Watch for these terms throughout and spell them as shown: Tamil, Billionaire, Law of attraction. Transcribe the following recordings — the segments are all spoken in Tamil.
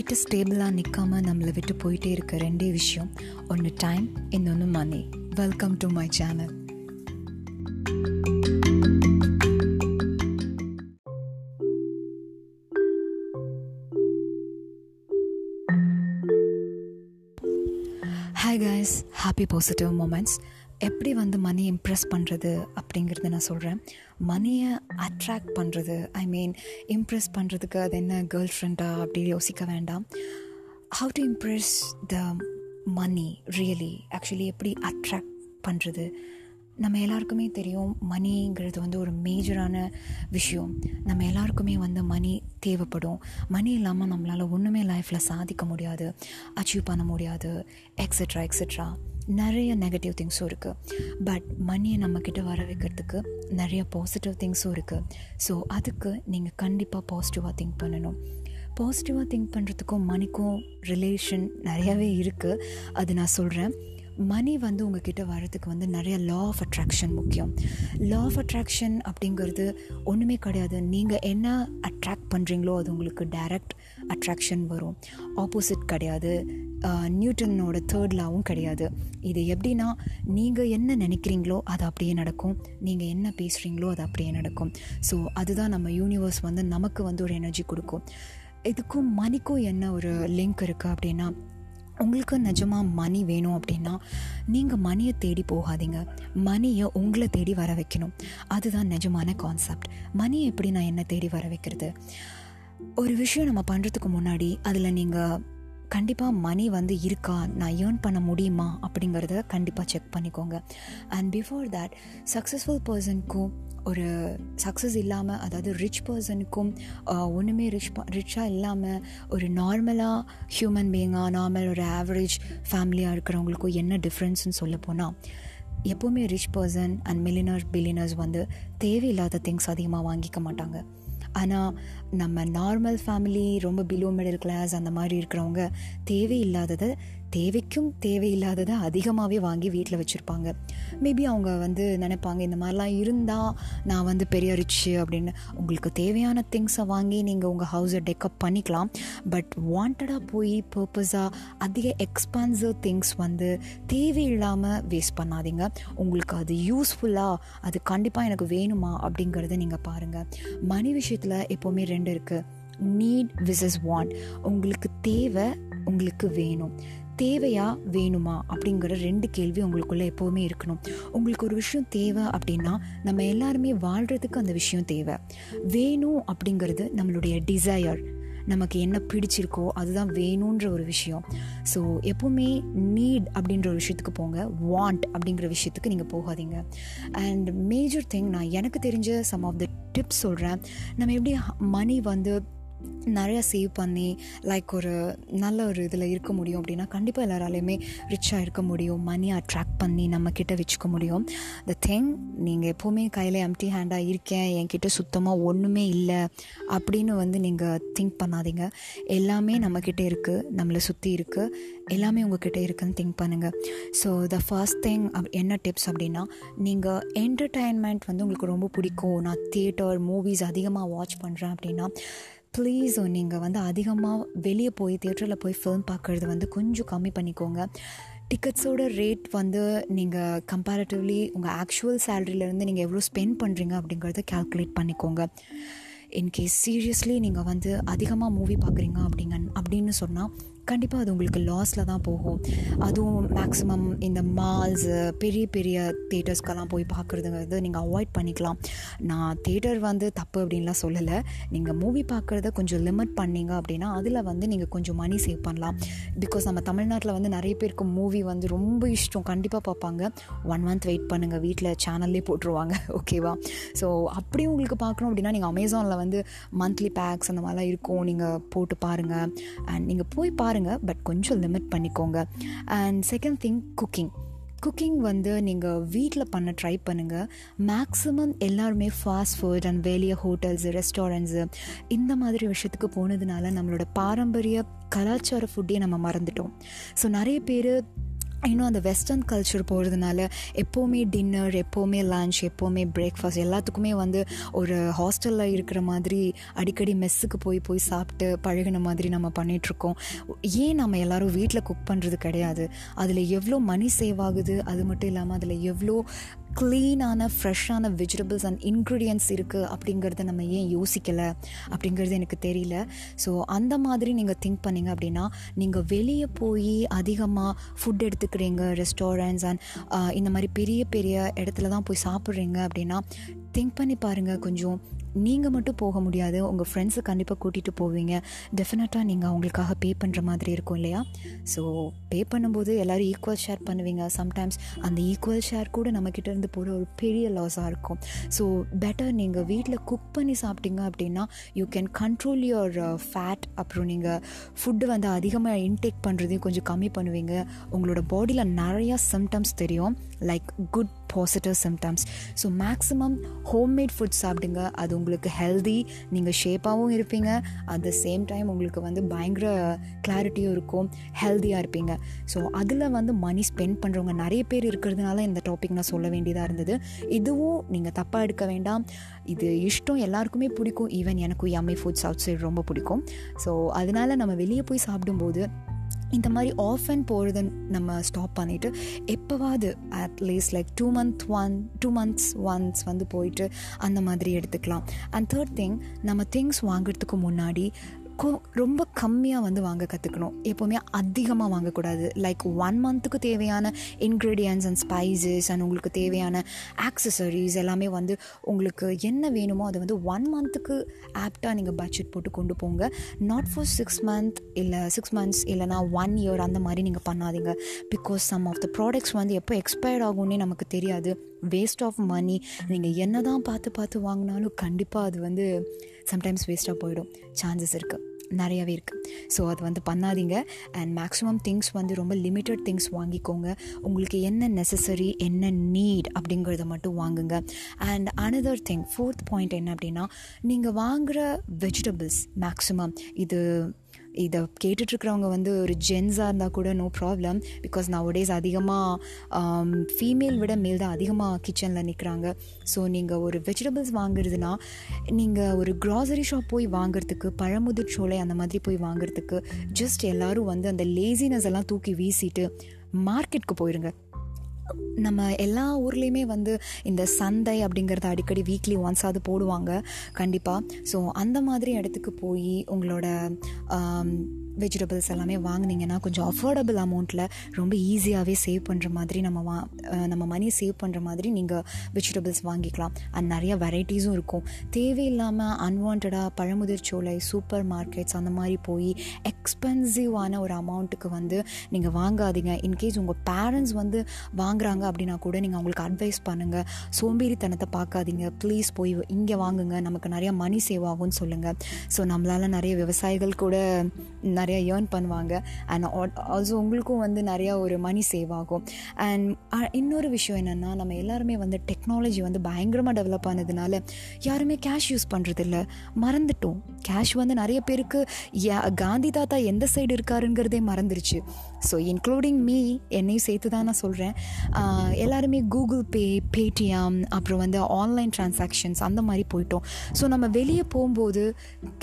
நம்மக்கிட்ட ஸ்டேபிளாக நிற்காமல் நம்மளை விட்டு போயிட்டே இருக்க ரெண்டே விஷயம், ஒன்று டைம், இன்னொன்று money. Welcome to my channel. Hi guys, happy positive moments. எப்படி மணி இம்ப்ரெஸ் பண்ணுறது அப்படிங்கிறத நான் சொல்கிறேன். மணியை அட்ராக்ட் பண்ணுறது, ஐ மீன் இம்ப்ரெஸ் பண்ணுறதுக்கு அது என்ன கேர்ள் ஃப்ரெண்டா அப்படி யோசிக்க வேண்டாம். How to impress the money really, actually எப்படி அட்ராக்ட் பண்ணுறது. நம்ம எல்லாருக்குமே தெரியும் மணிங்கிறது ஒரு மேஜரான விஷயம். நம்ம எல்லாருக்குமே மணி தேவைப்படும். மணி இல்லாமல் நம்மளால் ஒன்றுமே லைஃப்பில் சாதிக்க முடியாது, அச்சீவ் பண்ண முடியாது, எக்ஸெட்ரா எக்ஸெட்ரா. நிறைய நெகட்டிவ் திங்ஸும் இருக்குது, பட் மணியை நம்மக்கிட்ட வர வைக்கிறதுக்கு நிறைய பாசிட்டிவ் திங்ஸும் இருக்குது. ஸோ அதுக்கு நீங்கள் கண்டிப்பாக பாசிட்டிவாக திங்க் பண்ணணும். பாசிட்டிவாக திங்க் பண்ணுறதுக்கும் மணிக்கும் ரிலேஷன் நிறையாவே இருக்குது, அது நான் சொல்கிறேன். மணி உங்ககிட்ட வர்றதுக்கு நிறைய லா ஆஃப் அட்ராக்ஷன் முக்கியம். லா ஆஃப் அட்ராக்ஷன் அப்படிங்கிறது ஒன்றுமே கிடையாது. நீங்கள் என்ன அட்ராக்ட் பண்ணுறீங்களோ அது உங்களுக்கு டைரக்ட் அட்ராக்ஷன் வரும். ஆப்போசிட் கிடையாது, நியூட்டனோட தேர்ட் லாவும் கிடையாது. இது எப்படின்னா, நீங்கள் என்ன நினைக்கிறீங்களோ அது அப்படியே நடக்கும், நீங்கள் என்ன பேசுகிறீங்களோ அது அப்படியே நடக்கும். ஸோ அதுதான் நம்ம யூனிவர்ஸ் நமக்கு ஒரு எனர்ஜி கொடுக்கும். இதுக்கும் மணிக்கும் என்ன ஒரு லிங்க் இருக்குது அப்படின்னா, உங்களுக்கு நிஜமாக மணி வேணும் அப்படின்னா நீங்கள் மணியை தேடி போகாதீங்க, மணியை உங்களை தேடி வர வைக்கணும். அதுதான் நிஜமான கான்செப்ட். மணியை எப்படி நான் என்ன தேடி வர வைக்கிறது? ஒரு விஷயம் நம்ம பண்ணுறதுக்கு முன்னாடி அதில் நீங்கள் கண்டிப்பாக மணி இருக்கா, நான் ஏர்ன் பண்ண முடியுமா அப்படிங்கிறத கண்டிப்பாக செக் பண்ணிக்கோங்க. அண்ட் பிஃபோர் தேட், சக்ஸஸ்ஃபுல் பர்சனுக்கும் ஒரு சக்ஸஸ் இல்லாமல், அதாவது ரிச் பர்சனுக்கும் ஒன்றுமே ரிச்சாக இல்லாமல் ஒரு நார்மலாக ஹியூமன் பீயிங்காக, நார்மல் ஒரு ஆவரேஜ் ஃபேமிலியாக இருக்கிறவங்களுக்கும் என்ன டிஃப்ரென்ஸ்னு சொல்ல போனால், எப்போவுமே rich person and millionaire billionaires தேவையில்லாத திங்ஸ் அதிகமாக வாங்கிக்க மாட்டாங்க. ஆனால் நம்ம நார்மல் ஃபேமிலி, ரொம்ப பிலோ மிடில் கிளாஸ் அந்த மாதிரி இருக்கிறவங்க தேவையில்லாததை, தேவைக்கும் தேவையில்லாததை அதிகமாகவே வாங்கி வீட்டில் வச்சுருப்பாங்க. மேபி அவங்க நினைப்பாங்க, இந்த மாதிரிலாம் இருந்தால் நான் பெரிய ரிச்சு அப்படின்னு. உங்களுக்கு தேவையான திங்ஸை வாங்கி நீங்கள் உங்கள் ஹவுஸை டெக்கப் பண்ணிக்கலாம், பட் வாண்டடாக போய் பர்பஸாக அதிக எக்ஸ்பென்சிவ் திங்ஸ் தேவையில்லாமல் வேஸ்ட் பண்ணாதீங்க. உங்களுக்கு அது யூஸ்ஃபுல்லாக, அது கண்டிப்பாக எனக்கு வேணுமா அப்படிங்கிறத நீங்கள் பாருங்கள். மணி விஷயத்தில் எப்போவுமே ரெண்டு இருக்குது, நீட் விசஸ் வாண்ட். உங்களுக்கு தேவை, உங்களுக்கு வேணும். தேவையா வேணுமா அப்படிங்கிற ரெண்டு கேள்வி உங்களுக்குள்ளே எப்போவுமே இருக்கணும். உங்களுக்கு ஒரு விஷயம் தேவை அப்படின்னா நம்ம எல்லாருமே வாழ்கிறதுக்கு அந்த விஷயம் தேவை. வேணும் அப்படிங்கிறது நம்மளுடைய டிசையர், நமக்கு என்ன பிடிச்சிருக்கோ அதுதான் வேணுன்ற ஒரு விஷயம். ஸோ எப்போவுமே நீட் அப்படின்ற ஒரு விஷயத்துக்கு போங்க, வாண்ட் அப்படிங்கிற விஷயத்துக்கு நீங்கள் போகாதீங்க. அண்ட் மேஜர் திங், நான் எனக்கு தெரிஞ்ச சம் ஆஃப் த டிப்ஸ் சொல்கிறேன். நம்ம எப்படி மணி நிறையா சேவ் பண்ணி ஒரு நல்ல ஒரு இதில் இருக்க முடியும் அப்படின்னா, கண்டிப்பாக எல்லாராலையுமே ரிச்சாக இருக்க முடியும், மணியை அட்ராக்ட் பண்ணி நம்மக்கிட்ட வச்சுக்க முடியும். த திங், நீங்கள் எப்போவுமே கையில் எம்டி ஹேண்டாக இருக்கேன், என்கிட்ட சுத்தமாக ஒன்றுமே இல்லை அப்படின்னு நீங்கள் திங்க் பண்ணாதீங்க. எல்லாமே நம்மக்கிட்ட இருக்குது, நம்மளை சுற்றி இருக்குது, எல்லாமே உங்கள்கிட்ட இருக்குதுன்னு திங்க் பண்ணுங்கள். ஸோ த ஃபர்ஸ்ட் திங் என்ன டிப்ஸ் அப்படின்னா, நீங்கள் என்டர்டெயின்மெண்ட் உங்களுக்கு ரொம்ப பிடிக்கும், நான் தியேட்டர் மூவிஸ் அதிகமாக வாட்ச் பண்ணுறேன் அப்படின்னா, ப்ளீஸ் நீங்கள் அதிகமாக வெளியே போய் தியேட்டரில் போய் ஃபிலிம் பார்க்குறது கொஞ்சம் கம்மி பண்ணிக்கோங்க. டிக்கெட்ஸோட ரேட் நீங்கள் கம்பேரிட்டிவ்லி உங்கள் ஆக்சுவல் சேலரியிலேருந்து நீங்கள் எவ்வளோ ஸ்பெண்ட் பண்ணுறீங்க அப்படிங்கிறத கால்குலேட் பண்ணிக்கோங்க. இன்கேஸ் சீரியஸ்லி நீங்கள் அதிகமாக மூவி பார்க்குறீங்க அப்படின்னு சொன்னால் கண்டிப்பாக அது உங்களுக்கு லாஸில் தான் போகும். அதுவும் மேக்ஸிமம் இந்த மால்ஸு, பெரிய பெரிய தியேட்டர்ஸ்க்கெல்லாம் போய் பார்க்குறதுங்கிறது நீங்கள் அவாய்ட் பண்ணிக்கலாம். நான் தியேட்டர் தப்பு அப்படின்லாம் சொல்லலை. நீங்கள் மூவி பார்க்குறத கொஞ்சம் லிமிட் பண்ணிங்க அப்படின்னா அதில் நீங்கள் கொஞ்சம் மணி சேவ் பண்ணலாம். பிகாஸ் நம்ம தமிழ்நாட்டில் நிறைய பேருக்கு மூவி ரொம்ப இஷ்டம், கண்டிப்பாக பார்ப்பாங்க. 1 மந்த் வெயிட் பண்ணுங்கள், வீட்டில் சேனல்லே போட்டுருவாங்க, ஓகேவா? ஸோ அப்படியே உங்களுக்கு பார்க்கணும் அப்படின்னா நீங்கள் அமேசானில் மந்த்லி பேக்ஸ் அந்த மாதிரிலாம் இருக்கும், நீங்கள் போட்டு பாருங்கள். அண்ட் நீங்கள் போய் பாருங்கள், பட் கொஞ்சம் லிமிட் பண்ணிக்கோங்க. அண்ட் செகண்ட் திங், குக்கிங் நீங்கள் வீட்டில் பண்ண ட்ரை பண்ணுங்கள். மேக்ஸிமம் எல்லாருமே ஃபாஸ்ட் ஃபுட் அண்ட் வெளியே ஹோட்டல்ஸு, ரெஸ்டாரண்ட்ஸு இந்த மாதிரி விஷயத்துக்கு போனதுனால நம்மளோட பாரம்பரிய கலாச்சார ஃபுட்டே நம்ம மறந்துட்டோம். ஸோ நிறைய பேர் இன்னும் அந்த வெஸ்டர்ன் கல்ச்சர் போகிறதுனால எப்போவுமே டின்னர், எப்போவுமே லன்ச், எப்போவுமே பிரேக்ஃபாஸ்ட் எல்லாத்துக்குமே வந்து ஒரு ஹாஸ்டலில் இருக்கிற மாதிரி அடிக்கடி மெஸ்ஸுக்கு போய் சாப்பிட்டு பழகின மாதிரி நம்ம பண்ணிகிட்ருக்கோம். ஏன் நம்ம எல்லோரும் வீட்டில் குக் பண்ணுறது கிடையாது? அதில் எவ்வளோ மணி சேவ் ஆகுது, அது மட்டும் இல்லாமல் அதில் எவ்வளோ க்ளீனான ஃப்ரெஷ்ஷான வெஜிடபிள்ஸ் அண்ட் இன்க்ரீடியன்ட்ஸ் இருக்குது அப்படிங்கிறத நம்ம ஏன் யோசிக்கலை அப்படிங்கிறது எனக்கு தெரியல. ஸோ அந்த மாதிரி நீங்கள் திங்க் பண்ணிங்க அப்படின்னா நீங்கள் வெளியே போய் அதிகமாக ஃபுட் எடுத்துக்கிறீங்க, ரெஸ்டாரண்ட்ஸ் அண்ட் இந்த மாதிரி பெரிய பெரிய இடத்துல தான் போய் சாப்பிட்றீங்க அப்படின்னா திங்க் பண்ணி பாருங்கள். கொஞ்சம் நீங்கள் மட்டும் போக முடியாது, உங்கள் ஃப்ரெண்ட்ஸை கண்டிப்பாக கூட்டிகிட்டு போவீங்க. டெஃபினட்டாக நீங்கள் அவங்களுக்காக பே பண்ணுற மாதிரி இருக்கும் இல்லையா? ஸோ பே பண்ணும்போது எல்லோரும் ஈக்குவல் ஷேர் பண்ணுவீங்க. சம்டைம்ஸ் அந்த ஈக்குவல் ஷேர் கூட நம்மக்கிட்ட இருந்து போகிற ஒரு பெரிய லாஸாக இருக்கும். ஸோ பெட்டர் நீங்கள் வீட்டில் குக் பண்ணி சாப்பிட்டீங்க அப்படின்னா you can control your fat. அப்புறம் நீங்கள் ஃபுட்டு வந்து அதிகமாக இன்டேக் பண்ணுறதையும் கொஞ்சம் கம்மி பண்ணுவீங்க. உங்களோட பாடியில் நிறையா சிம்டம்ஸ் தெரியும், like good positive symptoms. So maximum homemade food சாப்பிடுங்க. அது உங்களுக்கு ஹெல்தி, நீங்கள் ஷேப்பாகவும் இருப்பீங்க, அட் த சேம் டைம் உங்களுக்கு வந்து பயங்கர கிளாரிட்டியும் இருக்கும், ஹெல்தியாக இருப்பீங்க. ஸோ அதில் வந்து மணி ஸ்பெண்ட் பண்ணுறவங்க நிறைய பேர் இருக்கிறதுனால இந்த டாபிக் நான் சொல்ல வேண்டியதாக இருந்தது. இதுவும் நீங்கள் தப்பாக எடுக்க வேண்டாம், இது இஷ்டம், எல்லாருக்குமே பிடிக்கும். ஈவன் எனக்கும் யம்மி ஃபுட்ஸ் அவுட் சைடு ரொம்ப பிடிக்கும். ஸோ அதனால நம்ம வெளியே போய் சாப்பிடும்போது இந்த மாதிரி ஆஃபன் போகிறத நம்ம ஸ்டாப் பண்ணிவிட்டு எப்போவாவது அட்லீஸ்ட் லைக் 2 months once வந்து போயிட்டு அந்த மாதிரி எடுத்துக்கலாம். அண்ட் தேர்ட் திங், நம்ம திங்ஸ் வாங்குறதுக்கு முன்னாடி ரொம்ப கம்மியாக வந்து வாங்க கற்றுக்கணும். எப்போவுமே அதிகமாக வாங்கக்கூடாது. லைக் 1 month தேவையான இன்க்ரீடியன்ட்ஸ் அண்ட் ஸ்பைசஸ் அண்ட் உங்களுக்கு தேவையான ஆக்சசரிஸ் எல்லாமே வந்து உங்களுக்கு என்ன வேணுமோ அதை வந்து 1 month ஆப்டாக நீங்கள் பட்ஜெட் போட்டு கொண்டு போங்க. நாட் ஃபார் 6 months இல்லை 6 months இல்லைனா 1 year அந்த மாதிரி நீங்கள் பண்ணாதீங்க. Because some of the products வந்து எப்போ எக்ஸ்பயர்ட் ஆகும்னே நமக்கு தெரியாது. Waste of money. நீங்கள் என்ன தான் பார்த்து வாங்கினாலும் கண்டிப்பாக அது வந்து சம்டைம்ஸ் வேஸ்ட்டாக போயிடும். சான்சஸ் இருக்குது, நிறையாவே இருக்குது. ஸோ அது வந்து பண்ணாதீங்க. அண்ட் மேக்ஸிமம் திங்ஸ் வந்து ரொம்ப லிமிட்டட் திங்ஸ் வாங்கிக்கோங்க. உங்களுக்கு என்ன நெசசரி, என்ன நீட் அப்படிங்கிறத மட்டும் வாங்குங்க. And another thing, 4th point என்ன அப்படின்னா, நீங்கள் வாங்குகிற வெஜிடபிள்ஸ் மேக்ஸிமம் இதை கேட்டுட்ருக்கிறவங்க வந்து ஒரு ஜென்ஸாக இருந்தால் கூட no problem. Because nowadays அதிகமாக ஃபீமேல் விட மேல் தான் அதிகமாக கிச்சனில் நிற்கிறாங்க. ஸோ நீங்கள் ஒரு வெஜிடபிள்ஸ் வாங்குறதுனா நீங்கள் ஒரு க்ராசரி ஷாப் போய் வாங்குறதுக்கு, பழமுதிர் சோலை அந்த மாதிரி போய் வாங்குறதுக்கு ஜஸ்ட் எல்லோரும் வந்து அந்த லேசினஸ் எல்லாம் தூக்கி வீசிட்டு மார்க்கெட்டுக்கு போயிருங்க. நம்ம எல்லா ஊர்லேயுமே வந்து இந்த சந்தை அப்படிங்கிறத அடிக்கடி வீக்லி ஒன்ஸ் அது போடுவாங்க கண்டிப்பாக. ஸோ அந்த மாதிரி இடத்துக்கு போய் உங்களோட வெஜிடபிள்ஸ் எல்லாமே வாங்கினீங்கன்னா கொஞ்சம் அஃபோர்டபுள் அமௌண்ட்டில் ரொம்ப ஈஸியாகவே சேவ் பண்ணுற மாதிரி நம்ம மணியை சேவ் பண்ணுற மாதிரி நீங்கள் வெஜிடபிள்ஸ் வாங்கிக்கலாம். அண்ட் நிறையா வெரைட்டிஸும் இருக்கும். தேவையில்லாமல் அன்வான்டாக பழமுதிர் சோலை, சூப்பர் மார்க்கெட்ஸ் அந்த மாதிரி போய் எக்ஸ்பென்சிவான ஒரு அமௌண்ட்டுக்கு வந்து நீங்கள் வாங்காதீங்க. இன்கேஸ் உங்கள் பேரண்ட்ஸ் வந்து வாங்குறாங்க அப்படின்னா கூட நீங்கள் அவங்களுக்கு அட்வைஸ் பண்ணுங்கள். சோம்பேறித்தனத்தை பார்க்காதீங்க, ப்ளீஸ் போய் இங்கே வாங்குங்க, நமக்கு நிறையா மணி சேவ் ஆகும்னு சொல்லுங்கள். ஸோ நம்மளால் நிறைய விவசாயிகள் கூட நிறையா ஏர்ன் பண்ணுவாங்க. அண்ட் ஆல்சோ உங்களுக்கும் வந்து நிறையா ஒரு மணி சேவ் ஆகும். அண்ட் இன்னொரு விஷயம் என்னென்னா, நம்ம எல்லாருமே வந்து டெக்னாலஜி வந்து பயங்கரமாக டெவலப் ஆனதுனால யாருமே கேஷ் யூஸ் பண்ணுறதில்ல, மறந்துட்டோம். கேஷ் வந்து நிறைய பேருக்கு காந்தி தாத்தா எந்த சைடு இருக்காருங்கிறதே மறந்துருச்சு. ஸோ இன்க்ளூடிங் மீ, என்னையும் சேர்த்து தான் நான் சொல்கிறேன். எல்லாருமே கூகுள் பே, பேடிஎம், அப்புறம் வந்து ஆன்லைன் டிரான்சாக்ஷன்ஸ் அந்த மாதிரி போயிட்டோம். ஸோ நம்ம வெளியே போகும்போது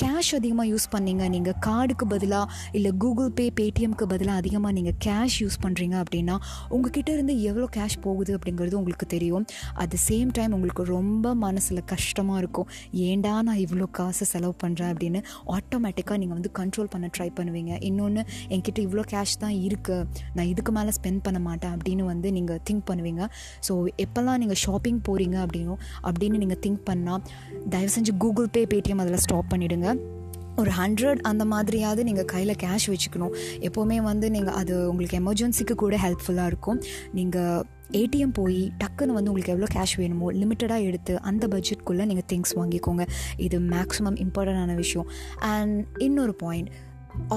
கேஷ் அதிகமாக யூஸ் பண்ணிங்க. நீங்கள் கார்டுக்கு பதிலாக இல்லை கூகுள் பே, பேடிஎம்க்கு பதிலாக அதிகமாக நீங்கள் கேஷ் யூஸ் பண்ணுறீங்க அப்படின்னா உங்ககிட்ட இருந்து எவ்வளோ கேஷ் போகுது அப்படிங்கிறது உங்களுக்கு தெரியும். அட் த சேம் டைம் உங்களுக்கு ரொம்ப மனசில் கஷ்டமாக இருக்கும், ஏண்டா நான் இவ்வளோ காசு செலவு பண்ணுறேன் அப்படின்னு. ஆட்டோமேட்டிக்காக நீங்கள் வந்து கண்ட்ரோல் பண்ண ட்ரை பண்ணுவீங்க. இன்னொன்று, என்கிட்ட இவ்வளோ கேஷ் தான் இருக்குது, நான் இதுக்கு மேலே ஸ்பெண்ட் பண்ண மாட்டேன் அப்படின்னு வந்து நீங்கள் திங்க் பண்ணுவீங்க. ஸோ எப்போல்லாம் நீங்கள் ஷாப்பிங் போகிறீங்க அப்படின்னு நீங்கள் திங்க் பண்ணால் தயவு செஞ்சு கூகுள் பே, பேடிஎம் அதில் ஸ்டாப் பண்ணிவிடுங்க. ஒரு 100 அந்த மாதிரியாவது நீங்கள் கையில் கேஷ் வச்சுக்கணும் எப்போவுமே வந்து. நீங்கள் அது உங்களுக்கு எமர்ஜென்சிக்கு கூட ஹெல்ப்ஃபுல்லாக இருக்கும். நீங்கள் ஏடிஎம் போய் டக்குன்னு வந்து உங்களுக்கு எவ்வளோ கேஷ் வேணுமோ லிமிட்டடாக எடுத்து அந்த பட்ஜெட்குள்ளே நீங்கள் திங்ஸ் வாங்கிக்கோங்க. இது மேக்ஸிமம் இம்பார்ட்டண்டான விஷயம். அண்ட் இன்னொரு பாயிண்ட்,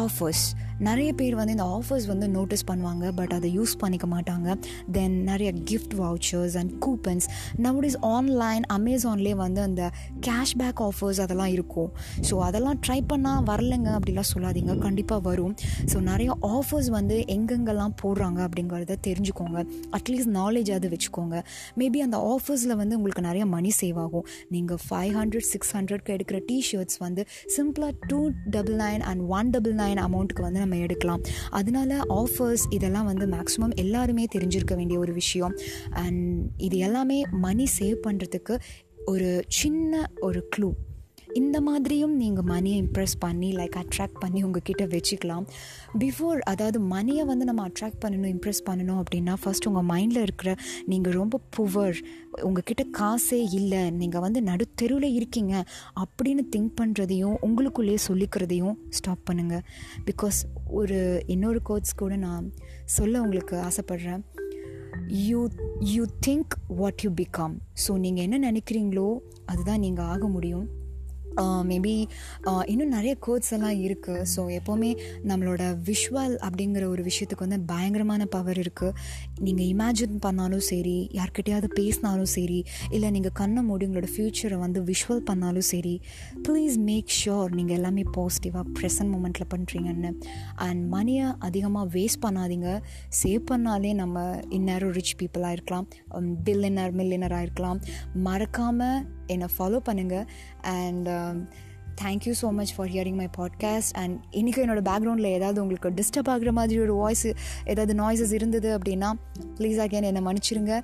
ஆஃபர்ஸ். நிறைய பேர் வந்து இந்த ஆஃபர்ஸ் வந்து நோட்டீஸ் பண்ணுவாங்க, பட் அதை யூஸ் பண்ணிக்க மாட்டாங்க. தென் நிறைய gift vouchers and coupons. Nowadays online அமேசான்லேயே வந்து அந்த கேஷ்பேக் ஆஃபர்ஸ் அதெல்லாம் இருக்கும். ஸோ அதெல்லாம் ட்ரை பண்ணால் வரலைங்க அப்படிலாம் சொல்லாதீங்க, கண்டிப்பாக வரும். ஸோ நிறைய ஆஃபர்ஸ் வந்து எங்கெங்கெல்லாம் போடுறாங்க அப்படிங்கிறத தெரிஞ்சுக்கோங்க. அட்லீஸ்ட் நாலேஜ் அது வச்சுக்கோங்க. மேபி அந்த ஆஃபர்ஸில் வந்து உங்களுக்கு நிறைய மணி சேவ் ஆகும். நீங்கள் 500-600 எடுக்கிற டிஷர்ட்ஸ் வந்து சிம்பிளாக 299 அண்ட் 199 அமௌண்ட்டுக்கு வந்து நம்ம எடுக்கலாம். அதனால ஆஃபர்ஸ் இதெல்லாம் வந்து மேக்ஸிமம் எல்லாருமே தெரிஞ்சிருக்க வேண்டிய ஒரு விஷயம். அண்ட் இது எல்லாமே மணி சேவ் பண்ணுறதுக்கு ஒரு சின்ன ஒரு க்ளூ. இந்த மாதிரியும் நீங்கள் மணியை இம்ப்ரெஸ் பண்ணி அட்ராக்ட் பண்ணி உங்ககிட்ட வச்சுக்கலாம். பிஃபோர் அதாவது மணியை வந்து நம்ம அட்ராக்ட் பண்ணணும், இம்ப்ரெஸ் பண்ணணும் அப்படின்னா ஃபஸ்ட் உங்கள் மைண்டில் இருக்கிற நீங்கள் ரொம்ப புவர், உங்ககிட்ட காசே இல்லை, நீங்கள் வந்து நடுத்தெருவில் இருக்கீங்க அப்படின்னு திங்க் பண்ணுறதையும் உங்களுக்குள்ளேயே சொல்லிக்கிறதையும் ஸ்டாப் பண்ணுங்கள். பிகாஸ் இன்னொரு கோட்ஸ் கூட நான் சொல்ல உங்களுக்கு ஆசைப்பட்றேன். You think what you become. So நீங்கள் என்ன நினைக்கிறீங்களோ அதுதான் நீங்கள் ஆக முடியும். மேபி இன்னும் நிறைய கோட்ஸ் எல்லாம் இருக்குது. ஸோ எப்போவுமே நம்மளோட விஷுவல் அப்படிங்கிற ஒரு விஷயத்துக்கு வந்து பயங்கரமான பவர் இருக்குது. நீங்கள் இமேஜின் பண்ணாலும் சரி, யார்கிட்டையாவது பேசினாலும் சரி, இல்லை நீங்கள் கண்ணை மூடி உங்களோட ஃப்யூச்சரை வந்து விஷுவல் பண்ணாலும் சரி, ப்ளீஸ் மேக் ஷுர் நீங்கள் எல்லாமே பாசிட்டிவாக ப்ரெசன்ட் மூமெண்ட்டில் பண்ணுறீங்கன்னு. அண்ட் மணியை அதிகமாக வேஸ்ட் பண்ணாதீங்க. சேவ் பண்ணாலே நம்ம இந்நேரம் ரிச் பீப்புளாக இருக்கலாம், பில்லியனர் மில்லியனராக இருக்கலாம். மறக்காமல் என்னை ஃபாலோ பண்ணுங்கள். And thank you so much for hearing my podcast. And இன்றைக்கி என்னோடய பேக்ரவுண்டில் ஏதாவது உங்களுக்கு டிஸ்டர்ப் ஆகிற மாதிரி ஒரு வாய்ஸ் ஏதாவது நாய்ஸஸ் இருந்தது அப்படின்னா ப்ளீஸ் அகேன் என்னை மன்னிச்சிருங்க.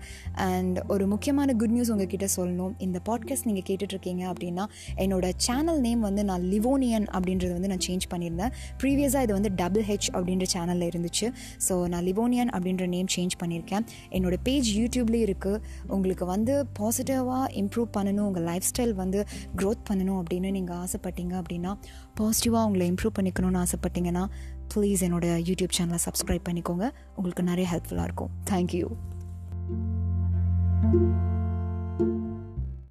அண்ட் ஒரு முக்கியமான குட் நியூஸ் உங்ககிட்ட சொல்லணும். இந்த பாட்காஸ்ட் நீங்கள் கேட்டுட்ருக்கீங்க அப்படின்னா என்னோடய சேனல் நேம் வந்து நான் லிவோனியன் அப்படின்றது வந்து நான் சேஞ்ச் பண்ணியிருந்தேன். ப்ரீவியஸாக இது வந்து WH அப்படின்ற சேனலில் இருந்துச்சு. ஸோ நான் லிவோனியன் அப்படின்ற நேம் சேஞ்ச் பண்ணியிருக்கேன். என்னோடய பேஜ் யூடியூப்லேயும் இருக்குது. உங்களுக்கு வந்து பாசிட்டிவாக இம்ப்ரூவ் பண்ணணும், உங்கள் லைஃப் ஸ்டைல் வந்து க்ரோத் பண்ணணும் அப்படின்னு நீங்கள் ஆசை பட்டிங்க அப்படின்னா, பாசிட்டிவாக உங்களை இம்ப்ரூவ் பண்ணிக்கணும்னு ஆசைப்பட்டீங்கன்னா ப்ளீஸ் என்னோட யூடியூப் சேனலை சப்ஸ்கிரைப் பண்ணிக்கோங்க. உங்களுக்கு நிறைய ஹெல்ப்ஃபுல்லாக இருக்கும். தேங்க்யூ.